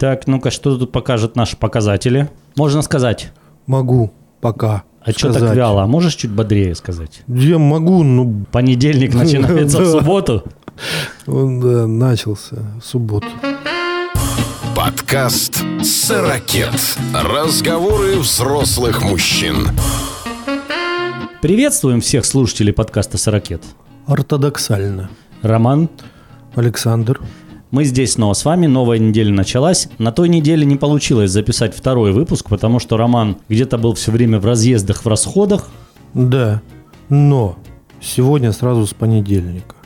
Так, ну-ка, что тут покажут наши показатели? Можно сказать? Могу пока. А что так вяло? Можешь чуть бодрее сказать? Я могу, но... Понедельник начинается в субботу? Он, да, начался в субботу. Подкаст «Сыракет». Разговоры взрослых мужчин. Приветствуем всех слушателей подкаста «Сыракет». Ортодоксально. Роман. Александр. Мы здесь снова с вами, новая неделя началась. На той неделе не получилось записать второй выпуск, потому что Роман где-то был все время в разъездах, в расходах. Да, но сегодня сразу с понедельника.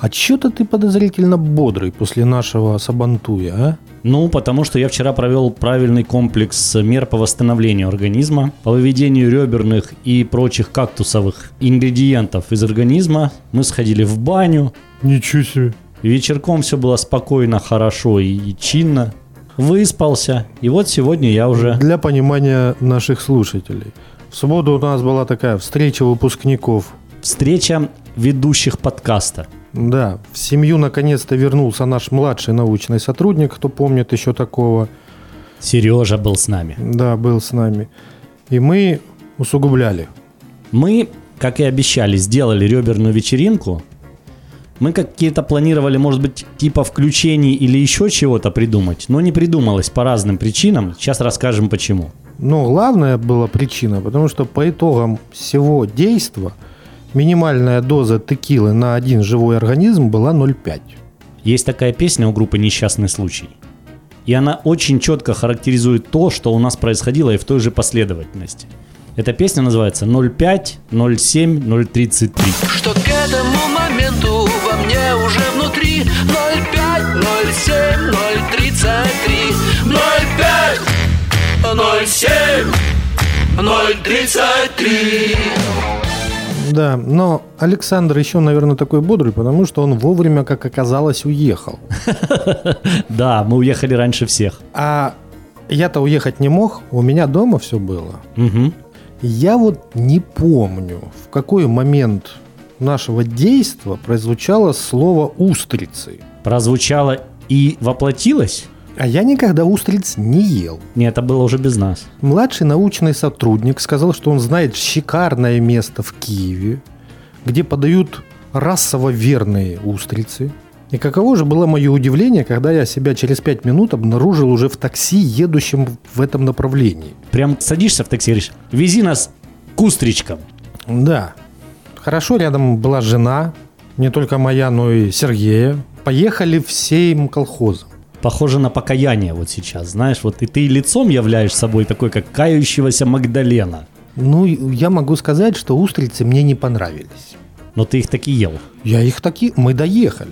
А чё-то ты подозрительно бодрый после нашего сабантуя, а? Ну, потому что я вчера провел правильный комплекс мер по восстановлению организма, по выведению реберных и прочих кактусовых ингредиентов из организма. Мы сходили в баню. Ничего себе. Вечерком все было спокойно, хорошо и чинно. Выспался. И вот сегодня я уже... Для понимания наших слушателей. В субботу у нас была такая встреча выпускников. Встреча ведущих подкаста. Да, в семью наконец-то вернулся наш младший научный сотрудник, кто помнит еще такого. Сережа был с нами. Да, был с нами. И мы усугубляли. Мы, как и обещали, сделали реберную вечеринку. Мы какие-то планировали, может быть, типа включений или еще чего-то придумать, но не придумалось по разным причинам. Сейчас расскажем, почему. Ну, главная была причина, потому что по итогам всего действа минимальная доза текилы на один живой организм была 0,5. Есть такая песня у группы «Несчастный случай». И она очень четко характеризует то, что у нас происходило и в той же последовательности. Эта песня называется «0,5, 0,7, 0,33». Что к этому моменту во мне уже внутри 0,5, 0,7, 0,33, 0,5, 0,7, 0,33. Да, но Александр еще, наверное, такой бодрый, потому что он вовремя, как оказалось, уехал. Да, мы уехали раньше всех. А я-то уехать не мог, у меня дома все было. Я вот не помню, в какой момент нашего действа прозвучало слово «устрицы». Прозвучало и воплотилось? А я никогда устриц не ел. Нет, это было уже без нас. Младший научный сотрудник сказал, что он знает шикарное место в Киеве, где подают расово верные устрицы. И каково же было мое удивление, когда я себя через 5 минут обнаружил уже в такси, едущем в этом направлении. Прям садишься в такси и говоришь: вези нас к устричкам. Да. Хорошо, рядом была жена, не только моя, но и Сергея. Поехали всем колхозом. Похоже на покаяние вот сейчас, знаешь, вот и ты лицом являешь собой такой, как кающегося Магдалена. Ну, я могу сказать, что устрицы мне не понравились. Но ты их таки ел. Я их таки... Мы доехали.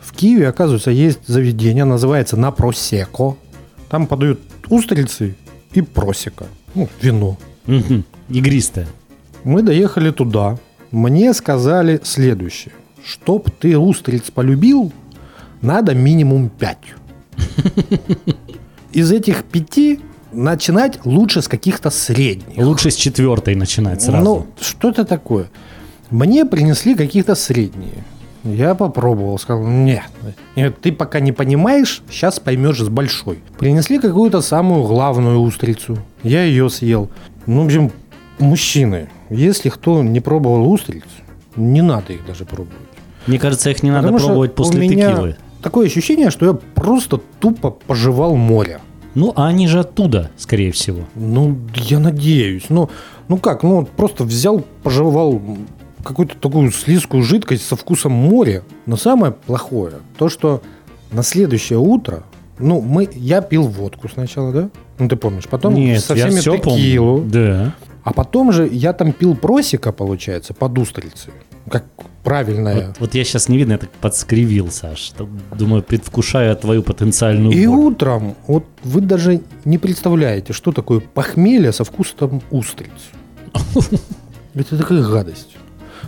В Киеве, оказывается, есть заведение, называется Напросеко. Там подают устрицы и просека. Ну, вино. Игристое. Мы доехали туда. Мне сказали следующее. Чтоб ты устриц полюбил, надо минимум 5. Из этих 5 начинать лучше с каких-то средних. Лучше с 4 начинать сразу. Ну, что это такое? Мне принесли какие-то средние. Я попробовал, сказал: нет, ты пока не понимаешь, сейчас поймешь с большой. Принесли какую-то самую главную устрицу. Я ее съел. Ну, в общем, мужчины, если кто не пробовал устриц, не надо их даже пробовать. Мне кажется, их не надо пробовать после текилы. Такое ощущение, что я просто тупо пожевал море. Ну, а они же оттуда, скорее всего. Ну, я надеюсь. Ну как, ну просто взял, пожевал какую-то такую слизкую жидкость со вкусом моря. Но самое плохое, то что на следующее утро, я пил водку сначала, да? Ну, ты помнишь, потом со всеми текилу. Да. А потом же я там пил просека, получается, под устрицы. Как правильное. Вот я сейчас не видно, я так подскривился аж. Думаю, предвкушаю твою потенциальную И боль. Утром, вот вы даже не представляете, что такое похмелье со вкусом устриц. Это такая гадость.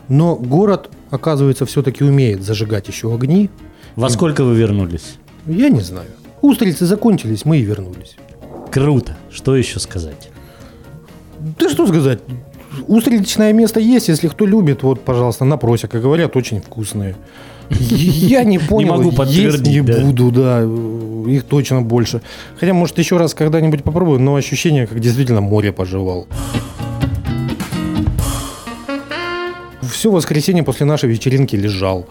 Но город, оказывается, все-таки умеет зажигать еще огни. Во сколько вы вернулись? Я не знаю. Устрицы закончились, мы и вернулись. Круто. Что еще сказать? Да что сказать? Устричное место есть, если кто любит, вот, пожалуйста, напросеко. Говорят, очень вкусные. Я не понял, не могу подтвердить, есть не буду, да, их точно больше. Хотя, может, еще раз когда-нибудь попробую, но ощущение, как действительно море пожевал. Все воскресенье после нашей вечеринки лежал.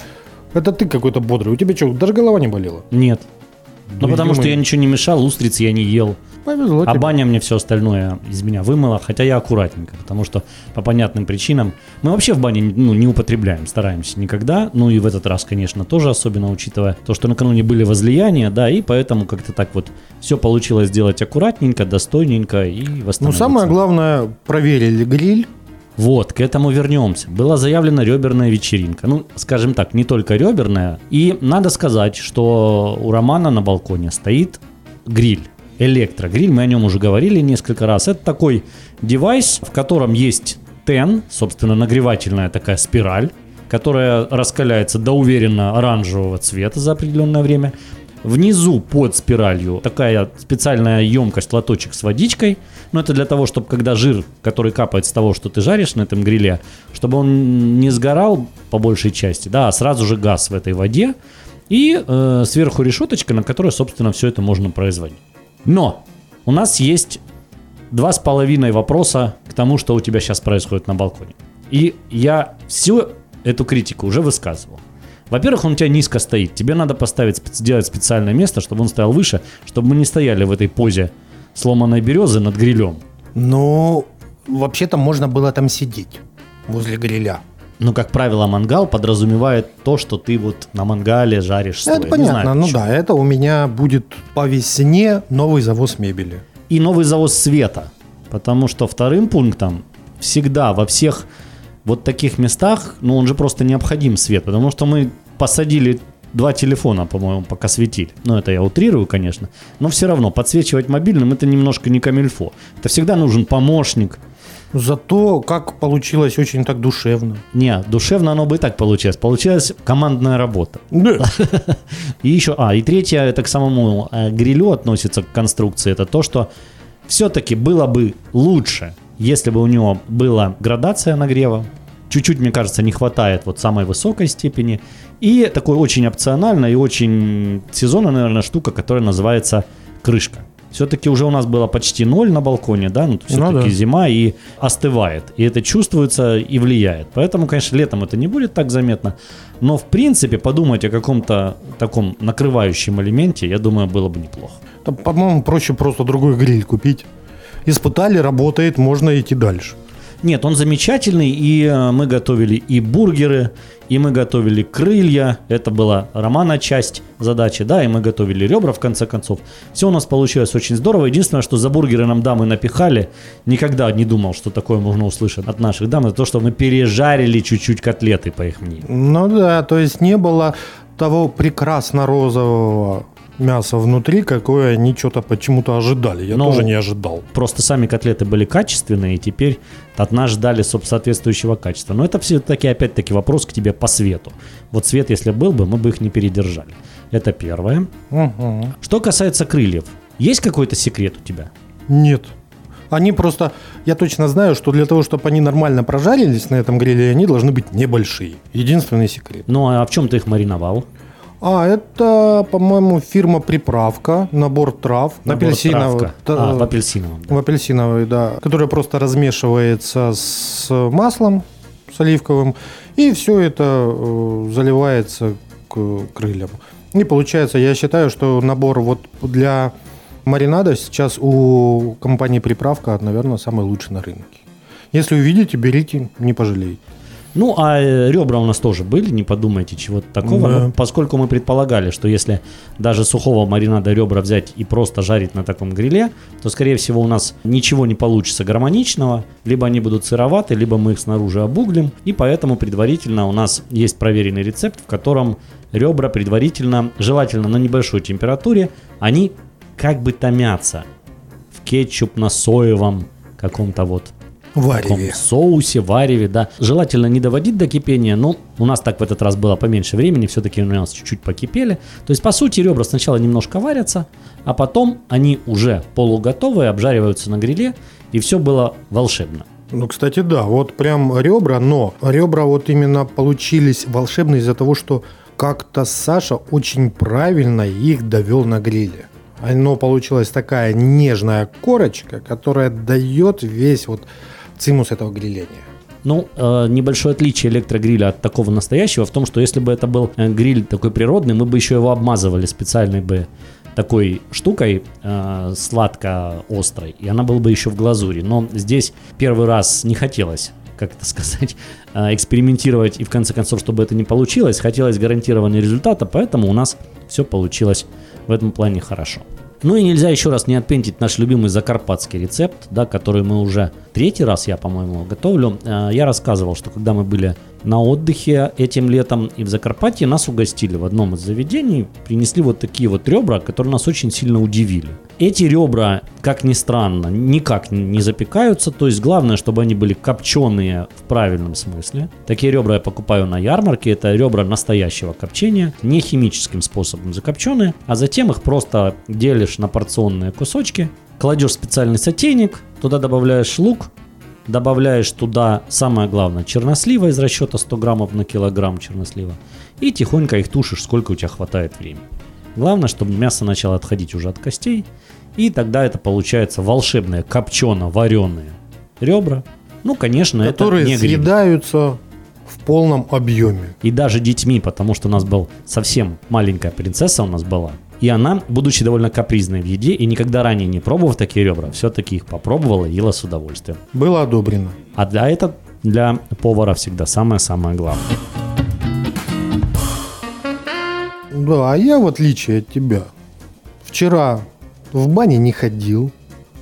Это ты какой-то бодрый. У тебя что, даже голова не болела? Нет. Ну, потому что я ничего не мешал, устриц я не ел. Повезло тебе. Баня мне все остальное из меня вымыла, хотя я аккуратненько, потому что по понятным причинам мы вообще в бане не употребляем, стараемся никогда. Ну и в этот раз, конечно, тоже, особенно учитывая то, что накануне были возлияния, да, и поэтому как-то так вот все получилось сделать аккуратненько, достойненько и восстановиться. Ну самое главное, проверили гриль. Вот, к этому вернемся. Была заявлена реберная вечеринка. Ну, скажем так, не только реберная. И надо сказать, что у Романа на балконе стоит гриль, электрогриль. Мы о нем уже говорили несколько раз. Это такой девайс, в котором есть тен, собственно, нагревательная такая спираль, которая раскаляется до уверенно оранжевого цвета за определенное время. Внизу под спиралью такая специальная емкость, лоточек с водичкой. Но это для того, чтобы когда жир, который капает с того, что ты жаришь на этом гриле, чтобы он не сгорал по большей части, да, а сразу же газ в этой воде. И сверху решеточка, на которой, собственно, все это можно производить. Но у нас есть 2,5 вопроса к тому, что у тебя сейчас происходит на балконе. И я всю эту критику уже высказывал. Во-первых, он у тебя низко стоит. Тебе надо поставить, сделать специальное место, чтобы он стоял выше, чтобы мы не стояли в этой позе сломанной березы над грилем. Ну, вообще-то можно было там сидеть, возле гриля. Ну, как правило, мангал подразумевает то, что ты вот на мангале жаришь свой. Это понятно, знаю, ну да, это у меня будет по весне новый завоз мебели. И новый завоз света, потому что вторым пунктом всегда во всех вот таких местах, ну, он же просто необходим свет, потому что мы посадили 2 телефона, по-моему, пока светили. Ну, это я утрирую, конечно, но все равно подсвечивать мобильным — это немножко не камильфо. Это всегда нужен помощник. Зато как получилось очень так душевно. Не, душевно оно бы и так получилось. Получилась командная работа. Да. И еще, и третье, это к самому грилю относится, к конструкции, это то, что все-таки было бы лучше, если бы у него была градация нагрева. Чуть-чуть, мне кажется, не хватает вот самой высокой степени. И такой очень опциональная и очень сезонная, наверное, штука, которая называется крышка. Все-таки уже у нас было почти 0 на балконе, да, ну, все-таки да. Зима и остывает. И это чувствуется и влияет. Поэтому, конечно, летом это не будет так заметно. Но, в принципе, подумать о каком-то таком накрывающем элементе, я думаю, было бы неплохо. Да, по-моему, проще просто другой гриль купить. Испытали, работает, можно идти дальше. Нет, он замечательный, и мы готовили и бургеры, и мы готовили крылья. Это была Романа часть задачи, да, и мы готовили ребра, в конце концов. Все у нас получилось очень здорово. Единственное, что за бургеры нам дамы напихали. Никогда не думал, что такое можно услышать от наших дам. Это то, что мы пережарили чуть-чуть котлеты, по их мнению. Ну да, то есть не было того прекрасно-розового мясо внутри, какое они что-то почему-то ожидали. Я тоже не ожидал. Просто сами котлеты были качественные, и теперь от нас ждали соответствующего качества. Но это все-таки, опять-таки, вопрос к тебе по свету. Вот свет, если был бы, мы бы их не передержали. Это первое. Угу. Что касается крыльев, есть какой-то секрет у тебя? Нет. Они просто, я точно знаю, что для того, чтобы они нормально прожарились на этом гриле, они должны быть небольшие. Единственный секрет. Ну, а в чем ты их мариновал? Это, по-моему, фирма «Приправка», набор трав. В апельсиновом. Да. В апельсиновой, да. Которая просто размешивается с маслом, с оливковым. И все это заливается к крыльям. И получается, я считаю, что набор вот для маринада сейчас у компании «Приправка», наверное, самый лучший на рынке. Если увидите, берите, не пожалеете. Ну, а ребра у нас тоже были, не подумайте чего-то такого, да. Поскольку мы предполагали, что если даже сухого маринада ребра взять и просто жарить на таком гриле, то, скорее всего, у нас ничего не получится гармоничного, либо они будут сыроваты, либо мы их снаружи обуглим, и поэтому предварительно у нас есть проверенный рецепт, в котором ребра предварительно, желательно на небольшой температуре, они как бы томятся в кетчупно-соевом каком-то вот вареве. В соусе, вареве, да. Желательно не доводить до кипения, но у нас так в этот раз было поменьше времени, все-таки у нас чуть-чуть покипели. То есть, по сути, ребра сначала немножко варятся, а потом они уже полуготовые, обжариваются на гриле, и все было волшебно. Ну, кстати, да, вот прям ребра, но ребра вот именно получились волшебные из-за того, что как-то Саша очень правильно их довел на гриле. Оно получилась такая нежная корочка, которая дает весь вот цимус этого гриления. Ну, небольшое отличие электрогриля от такого настоящего в том, что если бы это был гриль такой природный, мы бы еще его обмазывали специальной бы такой штукой сладко-острой, и она была бы еще в глазури. Но здесь первый раз не хотелось, как это сказать, экспериментировать, и в конце концов, чтобы это не получилось, хотелось гарантированного результата, поэтому у нас все получилось в этом плане хорошо. Ну и нельзя еще раз не отпентить наш любимый закарпатский рецепт, да, который мы уже третий раз, я, по-моему, готовлю. Я рассказывал, что когда мы были на отдыхе этим летом и в Закарпатье, нас угостили в одном из заведений, принесли вот такие вот ребра, которые нас очень сильно удивили. Эти ребра, как ни странно, никак не запекаются, то есть главное, чтобы они были копченые в правильном смысле. Такие ребра я покупаю на ярмарке, это ребра настоящего копчения, не химическим способом закопченные, а затем их просто делишь на порционные кусочки, кладешь специальный сотейник, туда добавляешь лук, добавляешь туда, самое главное, чернослива из расчета 100 граммов на килограмм чернослива, и тихонько их тушишь, сколько у тебя хватает времени. Главное, чтобы мясо начало отходить уже от костей, и тогда это получается волшебные копчено-вареные ребра. Ну, конечно, которые это не гриль. Которые съедаются в полном объеме. И даже детьми, потому что у нас была совсем маленькая принцесса, и она, будучи довольно капризной в еде и никогда ранее не пробовав такие ребра, все-таки их попробовала и ела с удовольствием. Было одобрено. А это для повара всегда самое-самое главное. Да, а я, в отличие от тебя, вчера в бане не ходил,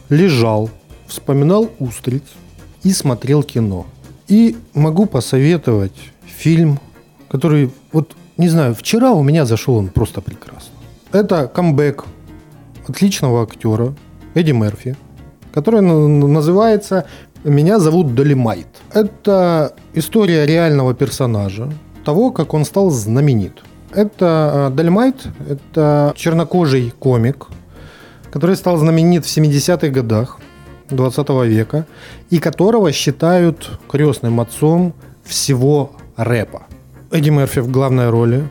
лежал, вспоминал устриц и смотрел кино. И могу посоветовать фильм, который, вот, не знаю, вчера у меня зашел он просто прекрасно. Это камбэк отличного актера Эдди Мёрфи, который называется «Меня зовут Долимайт». Это история реального персонажа, того, как он стал знаменит. Это Долимайт, это чернокожий комик, который стал знаменит в 70-х годах 20 века и которого считают крестным отцом всего рэпа. Эдди Мёрфи в главной роли.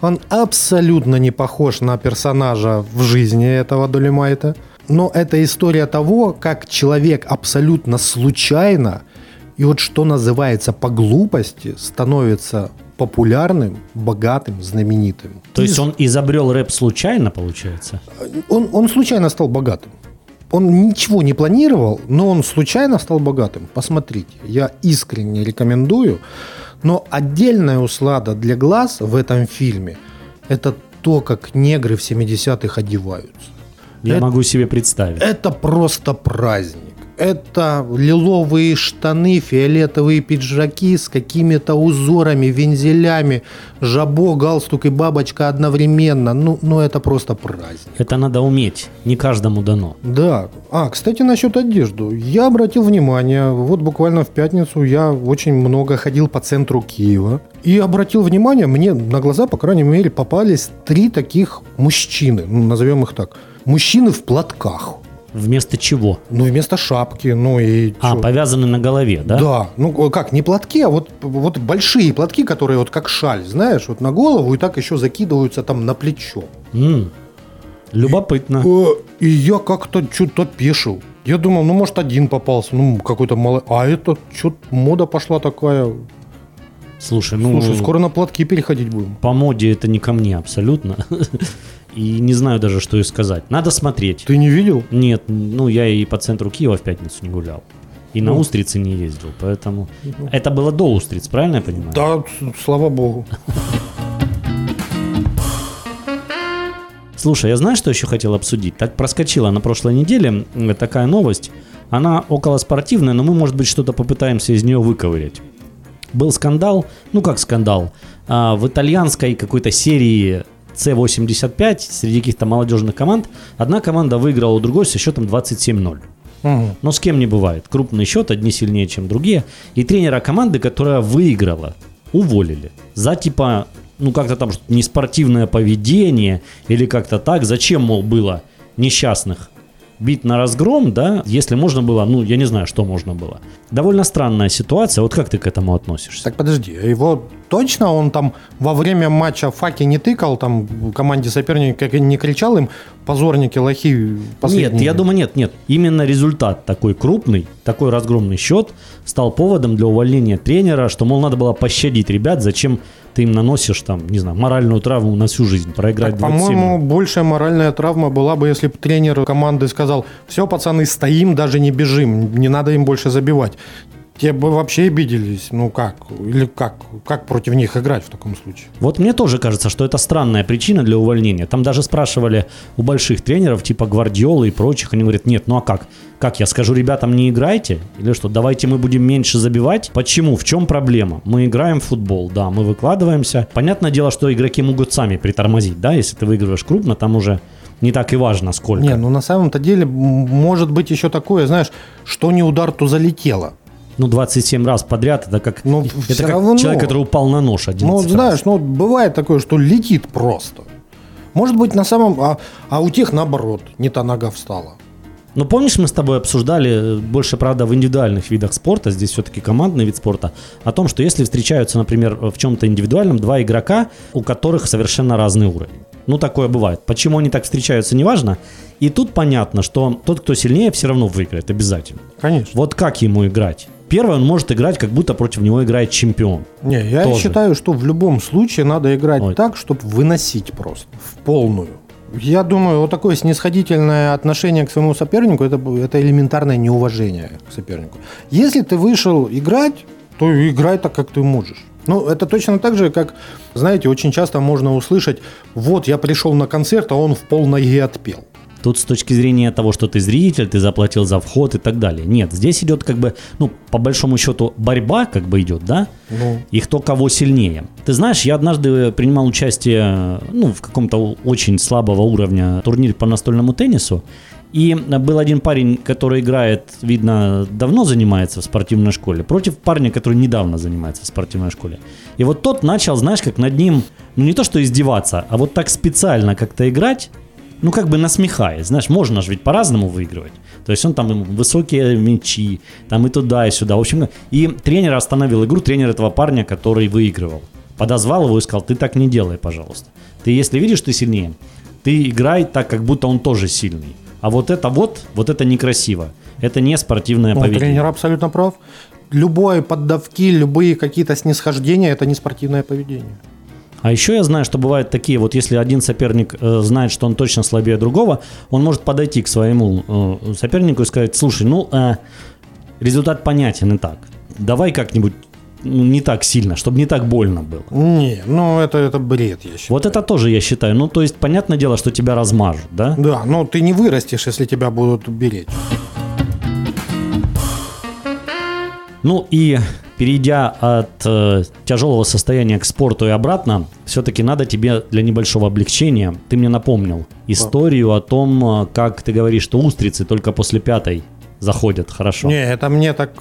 Он абсолютно не похож на персонажа в жизни этого Долимайта. Но это история того, как человек абсолютно случайно, и вот что называется по глупости, становится популярным, богатым, знаменитым. То есть он изобрел рэп случайно, получается? Он случайно стал богатым. Он ничего не планировал, но он случайно стал богатым. Посмотрите, я искренне рекомендую. Но отдельная услада для глаз в этом фильме – это то, как негры в 70-х одеваются. Я могу себе представить. Это просто праздник. Это лиловые штаны, фиолетовые пиджаки с какими-то узорами, вензелями, жабо, галстук и бабочка одновременно. Ну, это просто праздник. Это надо уметь. Не каждому дано. Да. Кстати, насчет одежды. Я обратил внимание, вот буквально в пятницу я очень много ходил по центру Киева. И обратил внимание, мне на глаза, по крайней мере, попались 3 таких мужчины. Назовем их так. Мужчины в платках. Вместо чего? Вместо шапки, повязаны на голове, да? Да, не платки, а вот большие платки, которые вот как шаль, знаешь, вот на голову и так еще закидываются там на плечо. Любопытно. И я как-то что-то пешил. Я думал, может, один попался, какой-то малый. А это что-то мода пошла такая. Слушай, скоро на платки переходить будем. По моде это не ко мне абсолютно. И не знаю даже, что и сказать. Надо смотреть. Ты не видел? Нет, я и по центру Киева в пятницу не гулял. И на устрицы не ездил, поэтому... Это было до устриц, правильно я понимаю? Да, слава богу. Слушай, я знаю, что еще хотел обсудить. Так проскочила на прошлой неделе такая новость. Она околоспортивная, но мы, может быть, что-то попытаемся из нее выковырять. Был скандал, в итальянской какой-то серии C85 среди каких-то молодежных команд. Одна команда выиграла у другой со счетом 27-0. Но с кем не бывает. Крупный счет, одни сильнее, чем другие. И тренера команды, которая выиграла, уволили. За неспортивное поведение или как-то так. Зачем, мол, было несчастных бить на разгром, да, если можно было, ну, я не знаю, что можно было. Довольно странная ситуация, вот как ты к этому относишься? Так подожди, его точно он там во время матча факи не тыкал, там команде соперника не кричал им позорники, лохи, последние? Нет, я думаю, нет. Именно результат такой крупный, такой разгромный счет стал поводом для увольнения тренера, что, мол, надо было пощадить ребят, зачем ты им наносишь, там, не знаю, моральную травму на всю жизнь, проиграть 27. По-моему, большая моральная травма была бы, если бы тренер команды сказал: все, пацаны, стоим, даже не бежим, не надо им больше забивать. Те бы вообще обиделись, ну как? Или как против них играть в таком случае? Вот мне тоже кажется, что это странная причина для увольнения. Там даже спрашивали у больших тренеров, типа Гвардиолы и прочих, они говорят: нет, ну а как? Как я скажу ребятам, не играйте? Или что, давайте мы будем меньше забивать? Почему? В чем проблема? Мы играем в футбол, да, мы выкладываемся. Понятное дело, что игроки могут сами притормозить, да, если ты выигрываешь крупно, там уже не так и важно, сколько. Не, ну на самом-то деле может быть еще такое, знаешь, что не удар, то залетело. Ну, 27 раз подряд, это как, ну, это как равно человек, который упал на нож 11 раз. Ну, знаешь, ну, бывает такое, что летит просто. Может быть, на самом... А у тех, наоборот, не та нога встала. Ну, помнишь, мы с тобой обсуждали, больше, правда, в индивидуальных видах спорта, здесь все-таки командный вид спорта, о том, что если встречаются, например, в чем-то индивидуальном два игрока, у которых совершенно разный уровень. Ну, такое бывает. Почему они так встречаются, неважно. И тут понятно, что тот, кто сильнее, все равно выиграет обязательно. Конечно. Вот как ему играть? Первое, он может играть, как будто против него играет чемпион. Не, я считаю, что в любом случае надо играть так, чтобы выносить просто в полную. Я думаю, вот такое снисходительное отношение к своему сопернику, это элементарное неуважение к сопернику. Если ты вышел играть, то играй так, как ты можешь. Ну, это точно так же, как, знаете, очень часто можно услышать: вот я пришел на концерт, а он в полноге отпел. Тут с точки зрения того, что ты зритель, ты заплатил за вход и так далее. Нет, здесь идет как бы, ну, по большому счету, борьба как бы идет, да? Ну. И кто кого сильнее. Ты знаешь, я однажды принимал участие, ну, в каком-то очень слабого уровня турнире по настольному теннису. И был один парень, который играет, видно, давно занимается в спортивной школе, против парня, который недавно занимается в спортивной школе. И вот тот начал, знаешь, как над ним, ну, не то что издеваться, а вот так специально как-то играть, ну, как бы насмехаясь, знаешь, можно же ведь по-разному выигрывать. То есть он там высокие мячи, там и туда, и сюда. В общем, и тренер остановил игру, тренер этого парня, который выигрывал. Подозвал его и сказал: ты так не делай, пожалуйста. Ты, если видишь, ты сильнее, ты играй так, как будто он тоже сильный. А вот это некрасиво. Это не спортивное поведение. Тренер абсолютно прав. Любые поддавки, любые какие-то снисхождения – это не спортивное поведение. А еще я знаю, что бывают такие, вот если один соперник знает, что он точно слабее другого, он может подойти к своему сопернику и сказать: слушай, ну, результат понятен и так, давай как-нибудь не так сильно, чтобы не так больно было. Не, ну это бред, я считаю. Вот это тоже я считаю, ну то есть понятное дело, что тебя размажут, да? Да, но ты не вырастешь, если тебя будут беречь. Ну и перейдя от тяжелого состояния к спорту и обратно, все-таки надо тебе для небольшого облегчения, ты мне напомнил историю о том, как ты говоришь, что устрицы только после пятой заходят, хорошо? Не, это мне так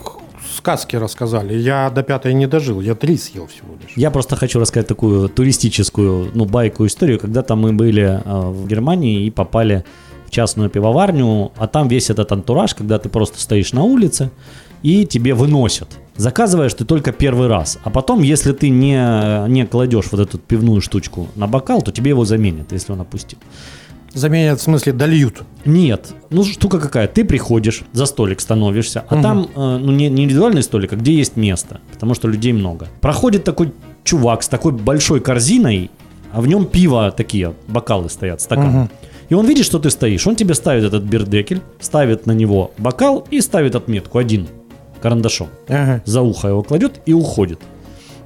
сказки рассказали, я до пятой не дожил, я 3 съел всего лишь. Я просто хочу рассказать такую туристическую, ну, байку, историю. Когда-то мы были в Германии и попали в частную пивоварню, а там весь этот антураж, когда ты просто стоишь на улице, и тебе выносят. Заказываешь ты только первый раз, а потом, если ты не кладешь вот эту пивную штучку на бокал, то тебе его заменят, если он опустил. Заменят, в смысле, дольют? Нет. Ну, штука какая. Ты приходишь, за столик становишься, а там, ну, не индивидуальный столик, а где есть место, потому что людей много. Проходит такой чувак с такой большой корзиной, а в нем пиво такие, бокалы стоят, стаканы. И он видит, что ты стоишь. Он тебе ставит этот бирдекель, ставит на него бокал и ставит отметку 1. Карандашом. За ухо его кладет и уходит.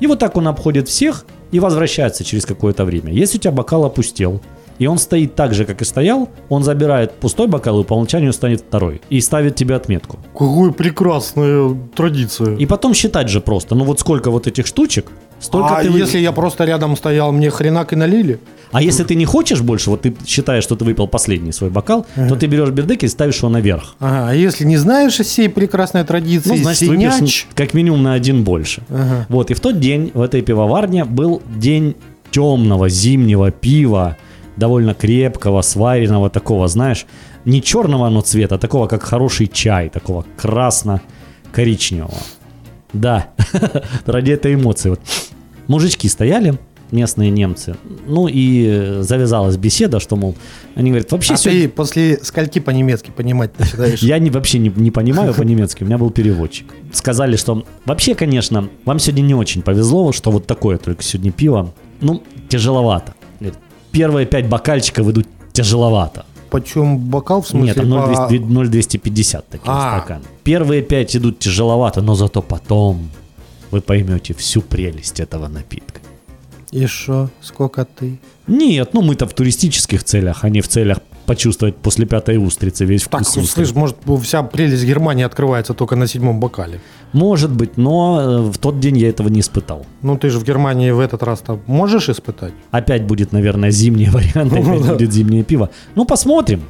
И вот так он обходит всех и возвращается через какое-то время. Если у тебя бокал опустел, и он стоит так же, как и стоял, он забирает пустой бокал и по умолчанию станет второй. И ставит тебе отметку. Какая прекрасная традиция. И потом считать же просто. Ну вот сколько вот этих штучек, столько ты выпил. А если я просто рядом стоял, мне хренак и налили? А если ты не хочешь больше, вот ты считаешь, что ты выпил последний свой бокал, то ты берешь бирдекель и ставишь его наверх. А если не знаешь о сей прекрасной традиции, ну, значит, выпьешь как минимум на 1 больше. Вот, и в тот день в этой пивоварне был день темного зимнего пива, довольно крепкого, сваренного такого, знаешь, не черного, но цвета, а такого, как хороший чай, такого красно-коричневого. Да, ради этой эмоции. Вот. Мужички стояли, местные немцы, ну и завязалась беседа, что, мол, они говорят, вообще... А сегодня... ты после скольки по-немецки понимать начинаешь? Я вообще не понимаю по-немецки, у меня был переводчик. Сказали, что вообще, конечно, вам сегодня не очень повезло, что вот такое только сегодня пиво, ну, тяжеловато. Первые 5 бокальчиков идут тяжеловато. Почем бокал, в смысле? Нет, 0,250 такие стаканы. Первые 5 идут тяжеловато, но зато потом вы поймете всю прелесть этого напитка. И шо? Сколько ты? Нет, ну мы-то в туристических целях, а не в целях почувствовать после 5-й устрицы весь вкус. Так, слышь, может, вся прелесть Германии открывается только на 7-м бокале? Может быть, но в тот день я этого не испытал. Ну, ты же в Германии в этот раз-то можешь испытать? Опять будет, наверное, зимний вариант, опять будет зимнее пиво. Ну, посмотрим.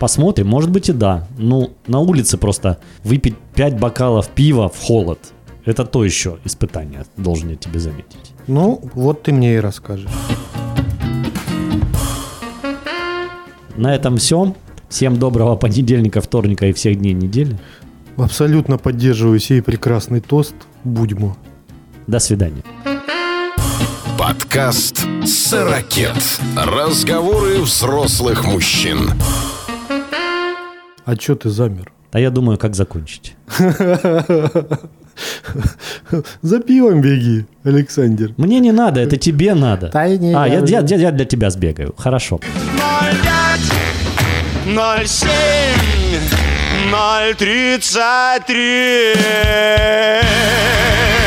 Посмотрим, может быть и да. Ну, на улице просто выпить 5 бокалов пива в холод. Это то еще испытание, должен я тебе заметить. Ну, вот ты мне и расскажешь. На этом все. Всем доброго понедельника, вторника и всех дней недели. Абсолютно поддерживаю сей прекрасный тост. Будьмо. До свидания. Подкаст «Сыракет». Разговоры взрослых мужчин. А че ты замер? А я думаю, как закончить. За пивом беги, Александр. Мне не надо, это тебе надо. Я для тебя сбегаю. Хорошо. 05, 07, 033.